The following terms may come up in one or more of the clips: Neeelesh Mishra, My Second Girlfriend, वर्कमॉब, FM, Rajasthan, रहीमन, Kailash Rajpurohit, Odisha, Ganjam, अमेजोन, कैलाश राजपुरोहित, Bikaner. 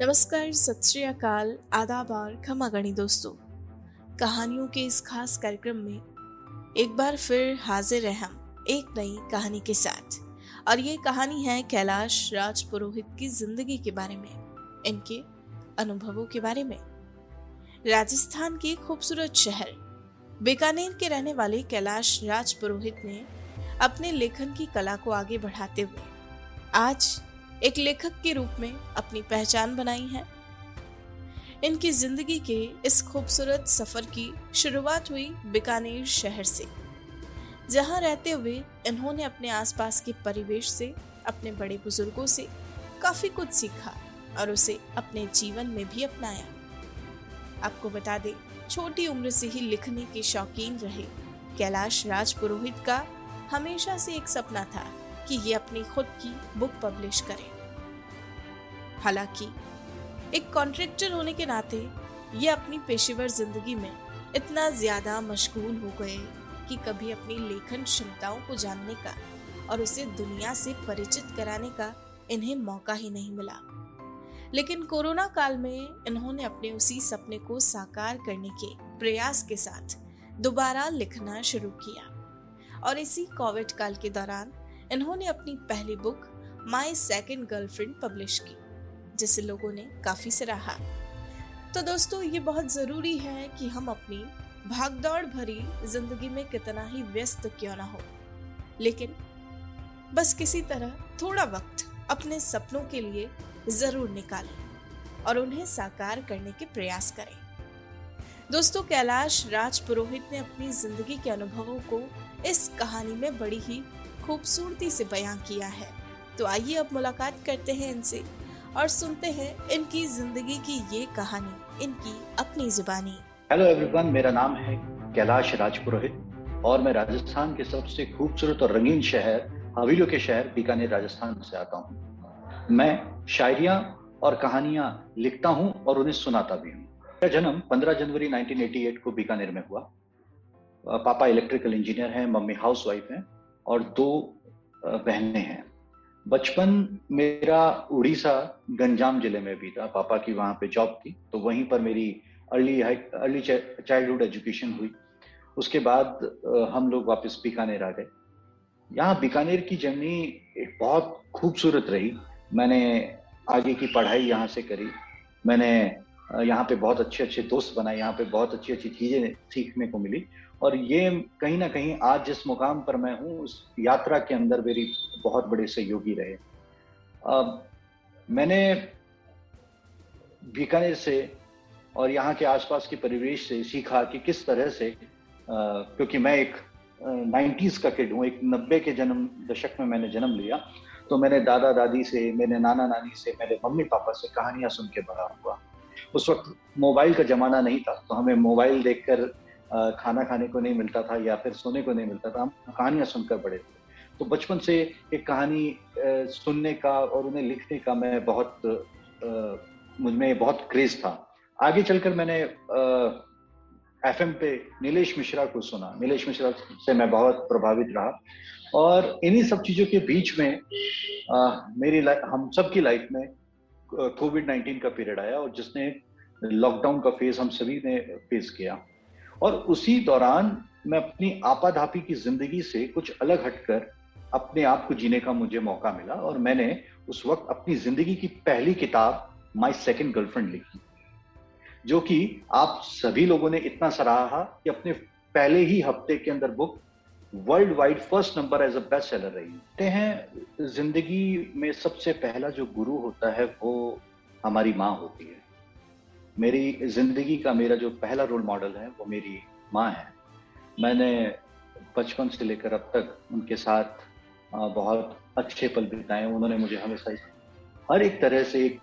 नमस्कार, सत श्री अकाल, आदाब और खमा गणी दोस्तों, कहानियों के इस खास कार्यक्रम में एक बार फिर हाजिर हैं हम एक नई कहानी के साथ। और ये कहानी है कैलाश राजपुरोहित की जिंदगी के बारे में, इनके अनुभवों के बारे में। राजस्थान के खूबसूरत शहर बीकानेर के रहने वाले कैलाश राजपुरोहित ने अपने लेखन की कला को आगे बढ़ाते हुए आज एक लेखक के रूप में अपनी पहचान बनाई है। इनकी जिंदगी के इस खूबसूरत सफर की शुरुआत हुई बीकानेर शहर से, जहां रहते हुए इन्होंने अपने आसपास के परिवेश से, अपने बड़े बुजुर्गों से काफी कुछ सीखा और उसे अपने जीवन में भी अपनाया। आपको बता दें, छोटी उम्र से ही लिखने के शौकीन रहे कैलाश राजपुरोहित का हमेशा से एक सपना था कि ये अपनी खुद की बुक पब्लिश करें। हालांकि एक कॉन्ट्रैक्टर होने के नाते ये अपनी पेशेवर जिंदगी में इतना ज्यादा मशगूल हो गए कि कभी अपनी लेखन क्षमताओं को जानने का और उसे दुनिया से परिचित कराने का इन्हें मौका ही नहीं मिला। लेकिन कोरोना काल में इन्होंने अपने उसी सपने को साकार करने के प्रयास के साथ दोबारा लिखना शुरू किया और इसी कोविड काल के दौरान इन्होंने अपनी पहली book my second girlfriend publish की, जिसे लोगों ने काफी सराहा। तो दोस्तों, ये बहुत जरूरी है कि हम अपनी भागदौड़ भरी जिंदगी में कितना ही व्यस्त क्यों ना हो, लेकिन बस किसी तरह थोड़ा वक्त अपने सपनों के लिए जरूर निकालें और उन्हें साकार करने के प्रयास करें। दोस्तों, कैलाश राजपुरोहित ने अपनी जिंदगी के अनुभवों को इस कहानी में बड़ी ही खूबसूरती से बयां किया है। तो आइए अब मुलाकात करते हैं इनसे और सुनते हैं इनकी जिंदगी की ये कहानी इनकी अपनी जुबानी। हेलो एवरीवन, मेरा नाम है कैलाश राजपुरोहित और मैं राजस्थान के सबसे खूबसूरत और रंगीन शहर हवेलियों के शहर बीकानेर राजस्थान से आता हूँ। मैं शायरियाँ और कहानियाँ लिखता हूँ और उन्हें सुनाता भी हूँ। मेरा जन्म 15 जनवरी 1988 को बीकानेर में हुआ। पापा इलेक्ट्रिकल इंजीनियर हैं, मम्मी हाउस वाइफ हैं और 2 बहनें हैं। बचपन मेरा उड़ीसा गंजाम जिले में भी था। पापा की वहाँ पे जॉब थी तो वहीं पर मेरी अर्ली चाइल्डहुड एजुकेशन हुई। उसके बाद हम लोग वापस बीकानेर आ गए। यहाँ बीकानेर की जर्नी बहुत खूबसूरत रही। मैंने आगे की पढ़ाई यहाँ से करी, मैंने यहाँ पे बहुत अच्छे अच्छे दोस्त बनाए, यहाँ पे बहुत अच्छी अच्छी चीज़ें सीखने को मिली और ये कहीं ना कहीं आज जिस मुकाम पर मैं हूँ उस यात्रा के अंदर मेरी बहुत बड़े सहयोगी रहे। मैंने बीकानेर से और यहाँ के आसपास के परिवेश से सीखा कि किस तरह से क्योंकि मैं एक 90s का किड हूँ, एक 90 के जन्म दशक में मैंने जन्म लिया, तो मैंने दादा दादी से, मेरे नाना नानी से, मेरे मम्मी पापा से कहानियाँ सुन के बड़ा हुआ। उस वक्त मोबाइल का जमाना नहीं था तो हमें मोबाइल देखकर खाना खाने को नहीं मिलता था या फिर सोने को नहीं मिलता था, हम कहानियाँ सुनकर बड़े थे। तो बचपन से एक कहानी सुनने का और उन्हें लिखने का मैं बहुत मुझमें बहुत क्रेज था। आगे चलकर मैंने FM पे नीलेश मिश्रा को सुना, नीलेश मिश्रा से मैं बहुत प्रभावित रहा और इन्हीं सब चीज़ों के बीच में मेरी लाइफ, हम सब की लाइफ में कोविड-19 का पीरियड आया और जिसने लॉकडाउन का फेस हम सभी ने फेस किया और उसी दौरान मैं अपनी आपाधापी की जिंदगी से कुछ अलग हटकर अपने आप को जीने का मुझे मौका मिला और मैंने उस वक्त अपनी जिंदगी की पहली किताब माय सेकंड गर्लफ्रेंड लिखी, जो कि आप सभी लोगों ने इतना सराहा कि अपने पहले ही हफ्ते के अंदर book world wide first number as a best seller रही। कहते हैं जिंदगी में सबसे पहला जो गुरु होता है वो हमारी माँ होती है। मेरी जिंदगी का मेरा जो पहला रोल मॉडल है वो मेरी माँ है। मैंने बचपन से लेकर अब तक उनके साथ बहुत अच्छे पल बिताए। उन्होंने मुझे हमेशा हर एक तरह से एक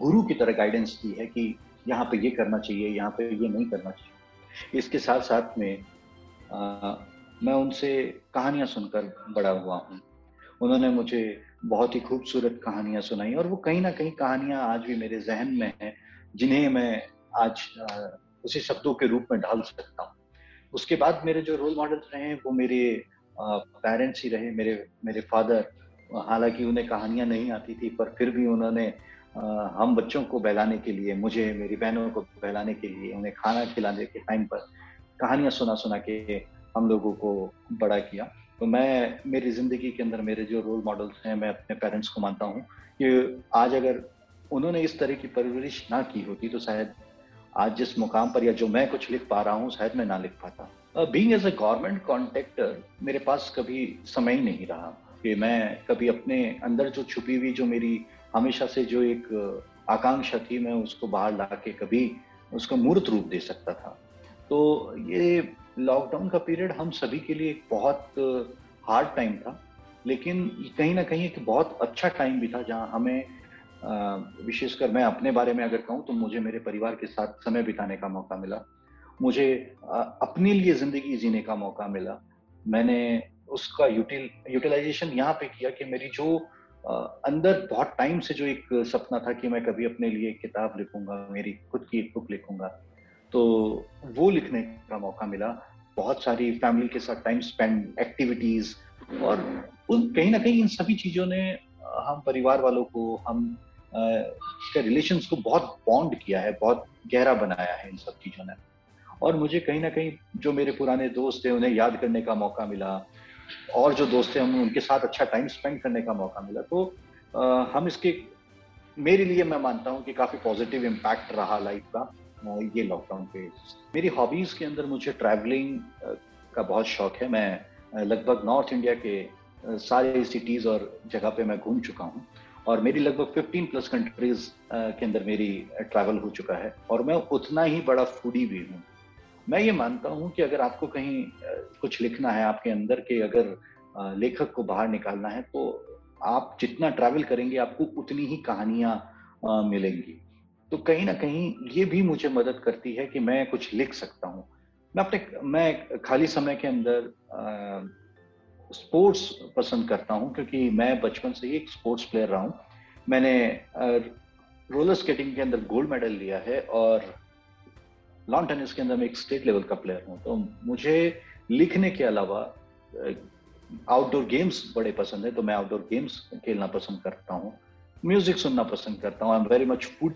गुरु की तरह गाइडेंस दी है कि यहाँ पे ये करना चाहिए, यहाँ पे ये नहीं करना चाहिए। इसके साथ साथ में मैं उनसे कहानियाँ सुनकर बड़ा हुआ हूँ। उन्होंने मुझे बहुत ही खूबसूरत कहानियाँ सुनाई और वो कहीं ना कहीं कहानियाँ आज भी मेरे जहन में हैं, जिन्हें मैं आज उसी शब्दों के रूप में ढाल सकता हूँ। उसके बाद मेरे जो रोल मॉडल्स रहे हैं वो मेरे पेरेंट्स ही रहे, मेरे फादर। हालांकि उन्हें कहानियाँ नहीं आती थी पर फिर भी उन्होंने हम बच्चों को बहलाने के लिए, मुझे, मेरी बहनों को बहलाने के लिए, उन्हें खाना खिलाने के टाइम पर कहानियाँ सुना सुना के हम लोगों को बड़ा किया। तो मैं, मेरी ज़िंदगी के अंदर मेरे जो रोल मॉडल्स हैं, मैं अपने पेरेंट्स को मानता हूँ कि आज अगर उन्होंने इस तरह की परवरिश ना की होती तो शायद आज जिस मुकाम पर या जो मैं कुछ लिख पा रहा हूँ शायद मैं ना लिख पाता। Being as a government contractor मेरे पास कभी समय ही नहीं रहा कि मैं कभी अपने अंदर जो छुपी हुई, जो मेरी हमेशा से जो एक आकांक्षा थी, मैं उसको बाहर ला के कभी उसका मूर्त रूप दे सकता था। तो ये लॉकडाउन का पीरियड हम सभी के लिए एक बहुत हार्ड टाइम था, लेकिन कहीं ना कहीं एक बहुत अच्छा टाइम भी था जहाँ हमें, विशेषकर मैं अपने बारे में अगर कहूँ तो मुझे मेरे परिवार के साथ समय बिताने का मौका मिला, मुझे अपने लिए ज़िंदगी जीने का मौका मिला। मैंने उसका यूटिलाइजेशन यहाँ पे किया कि मेरी जो अंदर बहुत टाइम से जो एक सपना था कि मैं कभी अपने लिए एक किताब लिखूंगा, मेरी खुद की एक बुक लिखूंगा, तो वो लिखने का मौका मिला। बहुत सारी फैमिली के साथ टाइम स्पेंड, एक्टिविटीज, और कहीं ना कहीं इन सभी चीज़ों ने हम परिवार वालों को, हम के रिलेशंस को बहुत बॉन्ड किया है, बहुत गहरा बनाया है इन सब चीज़ों ने। और मुझे कहीं ना कहीं जो मेरे पुराने दोस्त थे उन्हें याद करने का मौका मिला, और जो दोस्त थे हम उनके साथ अच्छा टाइम स्पेंड करने का मौका मिला। तो हम इसके, मेरे लिए मैं मानता हूँ कि काफ़ी पॉजिटिव इम्पैक्ट रहा लाइफ का ये लॉकडाउन पे। मेरी हॉबीज़ के अंदर मुझे ट्रैवलिंग का बहुत शौक है। मैं लगभग नॉर्थ इंडिया के सारे सिटीज़ और जगह पे मैं घूम चुका हूँ, और मेरी लगभग 15+ कंट्रीज़ के अंदर मेरी ट्रैवल हो चुका है, और मैं उतना ही बड़ा फूडी भी हूँ। मैं ये मानता हूँ कि अगर आपको कहीं कुछ लिखना है, आपके अंदर के अगर लेखक को बाहर निकालना है, तो आप जितना ट्रैवल करेंगे आपको उतनी ही कहानियाँ मिलेंगी। तो कहीं ना कहीं ये भी मुझे मदद करती है कि मैं कुछ लिख सकता हूँ। मैं अपने, मैं खाली समय के अंदर स्पोर्ट्स पसंद करता हूँ, क्योंकि मैं बचपन से ही एक स्पोर्ट्स प्लेयर रहा हूँ। मैंने रोलर स्केटिंग के अंदर गोल्ड मेडल लिया है, और लॉन टेनिस के अंदर मैं एक स्टेट लेवल का प्लेयर हूँ। तो मुझे लिखने के अलावा आउटडोर गेम्स बड़े पसंद है, तो मैं आउटडोर गेम्स खेलना पसंद करता हूँ, म्यूजिक सुनना पसंद करता हूँ, I am very much food,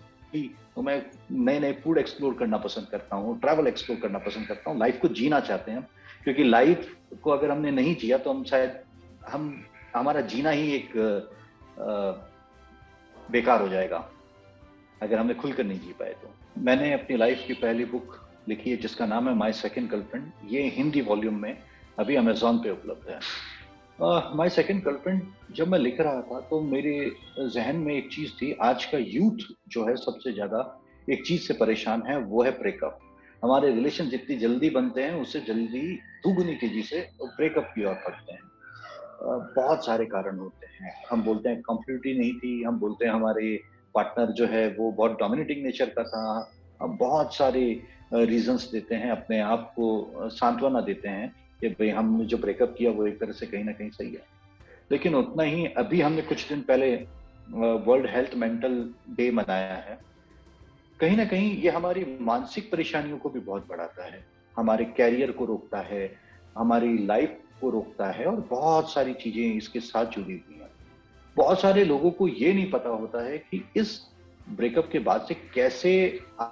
तो मैं नए नए फूड एक्सप्लोर करना पसंद करता हूँ, ट्रैवल एक्सप्लोर करना पसंद करता हूँ। लाइफ को जीना चाहते हैं हम, क्योंकि लाइफ को अगर हमने नहीं जिया तो हम शायद, हम, हमारा जीना ही एक बेकार हो जाएगा अगर हमने खुलकर नहीं जी पाए। तो मैंने अपनी लाइफ की पहली बुक लिखी है जिसका नाम है माई सेकंड गर्लफ्रेंड। ये हिंदी वॉल्यूम में अभी अमेजोन पे उपलब्ध है। माई सेकंड गर्लफ्रेंड जब मैं लिख रहा था तो मेरे जहन में एक चीज़ थी, आज का यूथ जो है सबसे ज़्यादा एक चीज़ से परेशान है, वो है ब्रेकअप। हमारे रिलेशन जितनी जल्दी बनते हैं उससे जल्दी दुगुनी तेजी से ब्रेकअप की ओर बढ़ते हैं। बहुत सारे कारण होते हैं। हम बोलते हैं कंप्लीटी नहीं थी, हम बोलते हैं हमारे पार्टनर जो है वो बहुत डोमिनेटिंग नेचर का था, हम बहुत सारे रीजंस देते हैं, अपने आप को सांत्वना देते हैं कि भाई हमने जो ब्रेकअप किया वो एक तरह से कहीं ना कहीं सही है। लेकिन उतना ही अभी हमने कुछ दिन पहले वर्ल्ड हेल्थ मेंटल डे मनाया है। कहीं ना कहीं ये हमारी मानसिक परेशानियों को भी बहुत बढ़ाता है, हमारे कैरियर को रोकता है, हमारी लाइफ को रोकता है, और बहुत सारी चीज़ें इसके साथ जुड़ी हुई हैं। बहुत सारे लोगों को ये नहीं पता होता है कि इस ब्रेकअप के बाद से कैसे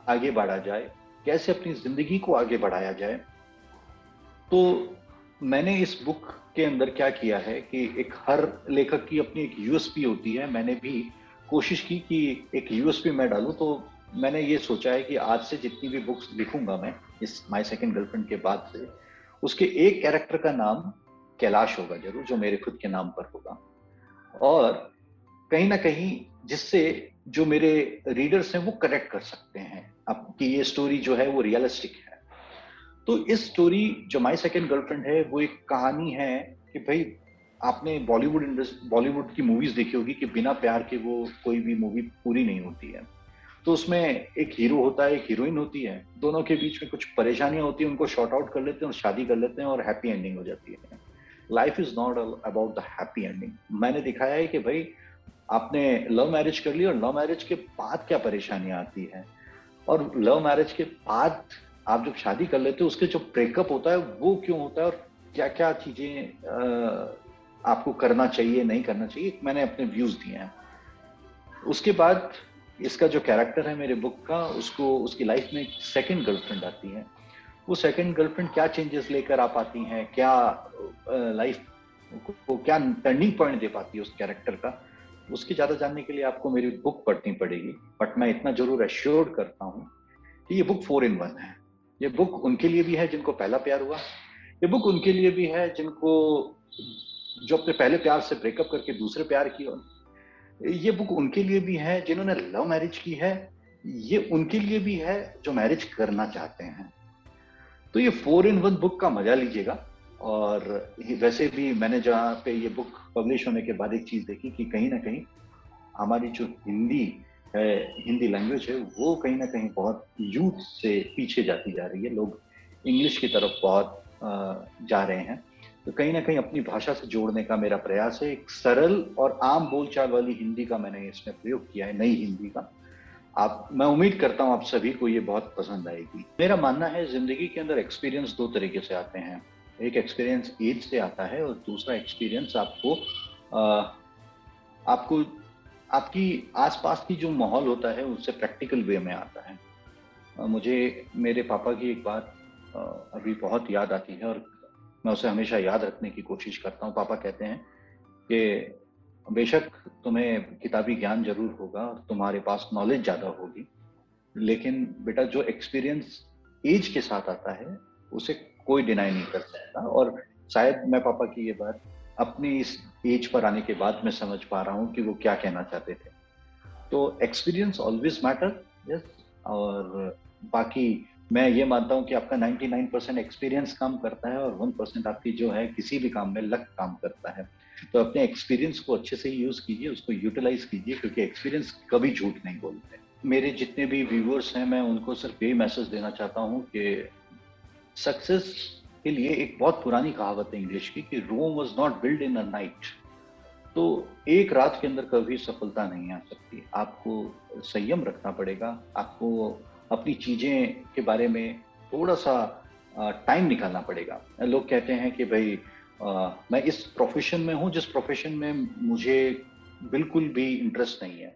आगे बढ़ा जाए, कैसे अपनी ज़िंदगी को आगे बढ़ाया जाए। तो मैंने इस बुक के अंदर क्या किया है कि एक, हर लेखक की अपनी एक यूएसपी होती है, मैंने भी कोशिश की कि एक यूएसपी मैं डालूं। तो मैंने ये सोचा है कि आज से जितनी भी बुक्स लिखूंगा मैं इस माय सेकंड गर्लफ्रेंड के बाद से, उसके एक कैरेक्टर का नाम कैलाश होगा जरूर, जो मेरे खुद के नाम पर होगा। और कहीं ना कहीं जिससे जो मेरे रीडर्स हैं वो कनेक्ट कर सकते हैं आपकी ये स्टोरी जो है वो रियलिस्टिक है। तो इस स्टोरी जो माय सेकंड गर्लफ्रेंड है वो एक कहानी है कि भाई आपने बॉलीवुड की मूवीज देखी होगी कि बिना प्यार के वो कोई भी मूवी पूरी नहीं होती है। तो उसमें एक हीरो होता है, एक हीरोइन होती है, दोनों के बीच में कुछ परेशानियां होती है, उनको शॉर्ट आउट कर लेते हैं और शादी कर लेते हैं और हैप्पी एंडिंग हो जाती है। Life is not about the happy ending. मैंने दिखाया है कि भाई आपने लव मैरिज कर ली और लव मैरिज के बाद क्या परेशानियां आती है, और लव मैरिज के बाद आप जब शादी कर लेते हो उसके जो ब्रेकअप होता है वो क्यों होता है, और क्या क्या चीजें आपको करना चाहिए, नहीं करना चाहिए, मैंने अपने व्यूज दिए हैं। उसके बाद इसका जो कैरेक्टर है मेरे बुक का, उसको उसकी लाइफ में सेकंड गर्लफ्रेंड आती है, वो सेकंड गर्लफ्रेंड क्या चेंजेस लेकर आ पाती हैं, क्या लाइफ को क्या टर्निंग पॉइंट दे पाती है उस कैरेक्टर का, उसके ज़्यादा जानने के लिए आपको मेरी बुक पढ़नी पड़ेगी। बट मैं इतना जरूर एश्योर करता हूँ कि ये बुक 4 in 1 है। ये बुक उनके लिए भी है जिनको पहला प्यार हुआ, ये बुक उनके लिए भी है जिनको जो अपने पहले प्यार से ब्रेकअप करके दूसरे प्यार किया, ये बुक उनके लिए भी है जिन्होंने लव मैरिज की है, ये उनके लिए भी है जो मैरिज करना चाहते हैं। तो ये 4 in 1 बुक का मजा लीजिएगा। और वैसे भी मैंने जहाँ पे ये बुक पब्लिश होने के बाद एक चीज़ देखी कि कहीं ना कहीं हमारी जो हिंदी है, हिंदी लैंग्वेज है, वो कहीं ना कहीं बहुत यूथ से पीछे जाती जा रही है। लोग इंग्लिश की तरफ बहुत जा रहे हैं। तो कहीं ना कहीं अपनी भाषा से जोड़ने का मेरा प्रयास है। एक सरल और आम बोलचाल वाली हिंदी का मैंने इसमें प्रयोग किया है, नई हिंदी का। मैं उम्मीद करता हूँ आप सभी को ये बहुत पसंद आएगी। मेरा मानना है जिंदगी के अंदर एक्सपीरियंस 2 तरीके से आते हैं। एक एक्सपीरियंस एज से आता है और दूसरा एक्सपीरियंस आपको आपकी आसपास की जो माहौल होता है उससे प्रैक्टिकल वे में आता है। मुझे मेरे पापा की एक बात अभी बहुत याद आती है और मैं उसे हमेशा याद रखने की कोशिश करता हूँ। पापा कहते हैं कि बेशक तुम्हें किताबी ज्ञान जरूर होगा और तुम्हारे पास नॉलेज ज़्यादा होगी, लेकिन बेटा जो एक्सपीरियंस एज के साथ आता है उसे कोई डिनाई नहीं कर सकता। और शायद मैं पापा की ये बात अपनी इस एज पर आने के बाद मैं समझ पा रहा हूँ कि वो क्या कहना चाहते थे। तो एक्सपीरियंस ऑलवेज मैटर, यस। और बाकी मैं ये मानता हूँ कि आपका 99% एक्सपीरियंस काम करता है और 1% आपकी जो है किसी भी काम में लक काम करता है। तो अपने एक्सपीरियंस को अच्छे से यूज़ कीजिए, उसको यूटिलाइज कीजिए, क्योंकि एक्सपीरियंस कभी झूठ नहीं बोलते। मेरे जितने भी व्यूअर्स हैं, मैं उनको सिर्फ यही मैसेज देना चाहता हूँ कि सक्सेस के लिए एक बहुत पुरानी कहावत है इंग्लिश की कि Rome was not build in a night. तो एक रात के अंदर कभी सफलता नहीं आ सकती। आपको संयम रखना पड़ेगा, आपको अपनी चीज़ें के बारे में थोड़ा सा टाइम निकालना पड़ेगा। लोग कहते हैं कि भाई मैं इस प्रोफेशन में हूँ जिस प्रोफेशन में मुझे बिल्कुल भी इंटरेस्ट नहीं है,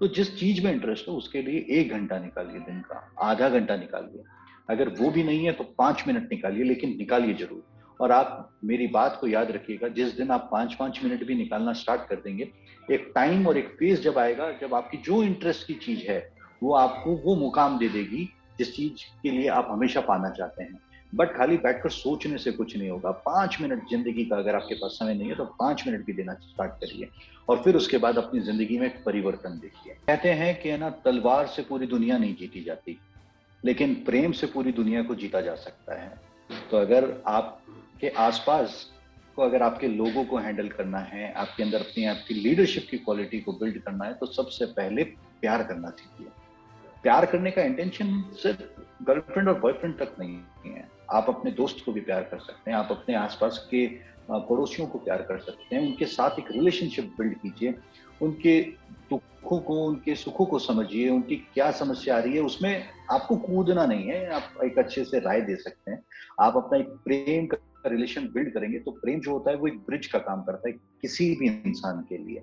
तो जिस चीज़ में इंटरेस्ट हो उसके लिए 1 घंटा निकालिए, दिन का आधा घंटा निकालिए, अगर वो भी नहीं है तो 5 मिनट निकालिए, लेकिन निकालिए जरूर। और आप मेरी बात को याद रखिएगा, जिस दिन आप 5-5 मिनट भी निकालना स्टार्ट कर देंगे, एक टाइम और एक फेज जब आएगा जब आपकी जो इंटरेस्ट की चीज़ है वो आपको वो मुकाम दे देगी जिस चीज के लिए आप हमेशा पाना चाहते हैं। बट खाली बैठकर सोचने से कुछ नहीं होगा। 5 मिनट जिंदगी का अगर आपके पास समय नहीं है तो 5 मिनट भी देना स्टार्ट करिए और फिर उसके बाद अपनी जिंदगी में एक परिवर्तन देखिए। कहते हैं कि ना तलवार से पूरी दुनिया नहीं जीती जाती, लेकिन प्रेम से पूरी दुनिया को जीता जा सकता है। तो अगर आपके आसपास को, अगर आपके लोगों को हैंडल करना है, आपके अंदर अपनी आपकी लीडरशिप की क्वालिटी को बिल्ड करना है, तो सबसे पहले प्यार करना सीखिए। प्यार करने का इंटेंशन सिर्फ गर्लफ्रेंड और बॉयफ्रेंड तक नहीं है। आप अपने दोस्त को भी प्यार कर सकते हैं, आप अपने आसपास के पड़ोसियों को प्यार कर सकते हैं। उनके साथ एक रिलेशनशिप बिल्ड कीजिए, उनके दुखों को, उनके सुखों को समझिए, उनकी क्या समस्या आ रही है उसमें आपको कूदना नहीं है, आप एक अच्छे से राय दे सकते हैं। आप अपना एक प्रेम का रिलेशन बिल्ड करेंगे तो प्रेम जो होता है वो एक ब्रिज का काम करता है किसी भी इंसान के लिए।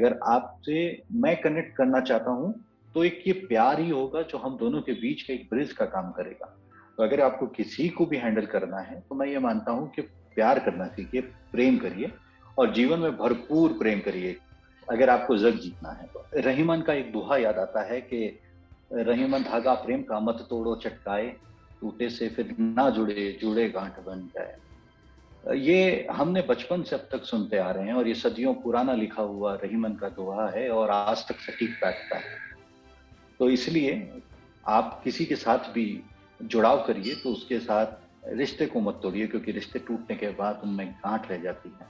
अगर आपसे मैं कनेक्ट करना चाहता हूँ तो एक ये प्यार ही होगा जो हम दोनों के बीच का एक ब्रिज का काम करेगा। तो अगर आपको किसी को भी हैंडल करना है तो मैं ये मानता हूँ कि प्यार करना सीखिए, प्रेम करिए और जीवन में भरपूर प्रेम करिए अगर आपको जग जीतना है तो। रहीमन का एक दोहा याद आता है कि रहीमन धागा प्रेम का मत तोड़ो चटकाए, टूटे से फिर ना जुड़े, जुड़े गांठ बन जाए। ये हमने बचपन से अब तक सुनते आ रहे हैं और ये सदियों पुराना लिखा हुआ रहीमन का दोहा है और आज तक सटीक बैठता है। तो इसलिए आप किसी के साथ भी जुड़ाव करिए तो उसके साथ रिश्ते को मत तोड़िए, क्योंकि रिश्ते टूटने के बाद उनमें गांठ रह जाती है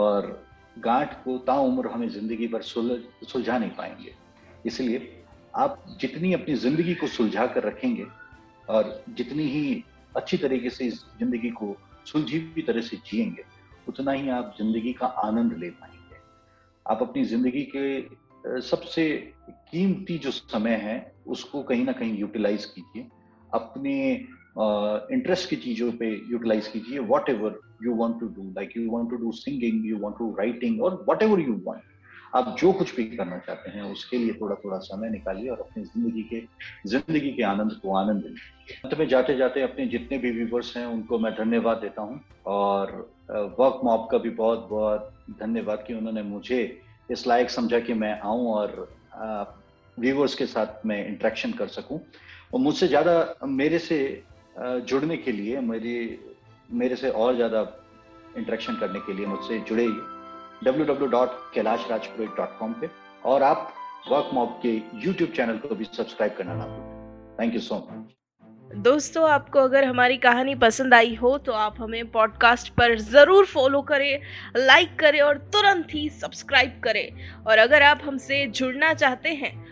और गांठ को ताउम्र हमें ज़िंदगी भर सुलझा नहीं पाएंगे। इसलिए आप जितनी अपनी ज़िंदगी को सुलझा कर रखेंगे और जितनी ही अच्छी तरीके से इस ज़िंदगी को सुलझी हुई तरह से जिएंगे, उतना ही आप ज़िंदगी का आनंद ले पाएंगे। आप अपनी ज़िंदगी के सबसे कीमती जो समय है उसको कहीं ना कहीं यूटिलाइज कीजिए, अपने इंटरेस्ट की चीज़ों पे यूटिलाइज कीजिए। Whatever you want to do, like you want to do singing, you want to writing और व्हाट एवर यू वांट, आप जो कुछ भी करना चाहते हैं उसके लिए थोड़ा थोड़ा समय निकालिए और अपनी जिंदगी के आनंद को आनंद लीजिए। अंत में जाते जाते अपने जितने भी व्यूवर्स हैं उनको मैं धन्यवाद देता हूं और वर्कमॉब का भी बहुत बहुत धन्यवाद कि उन्होंने मुझे इस लायक समझा कि मैं आऊं और व्यूवर्स के साथ मैं इंटरेक्शन कर सकूं। और मुझसे ज़्यादा मेरे से जुड़ने के लिए मेरे से और ज़्यादा इंटरेक्शन करने के लिए मुझसे जुड़े www.kailashraajpurohit.com पे और आप वर्कमॉब के YouTube चैनल को भी सब्सक्राइब करना ना भूलें। Thank you so much. दोस्तों, आपको अगर हमारी कहानी पसंद आई हो तो आप हमें पॉडकास्ट पर ज़रूर फॉलो करें, लाइक करें और तुरंत ही सब्सक्राइब करें। और अगर आप हमसे जुड़ना चाहते हैं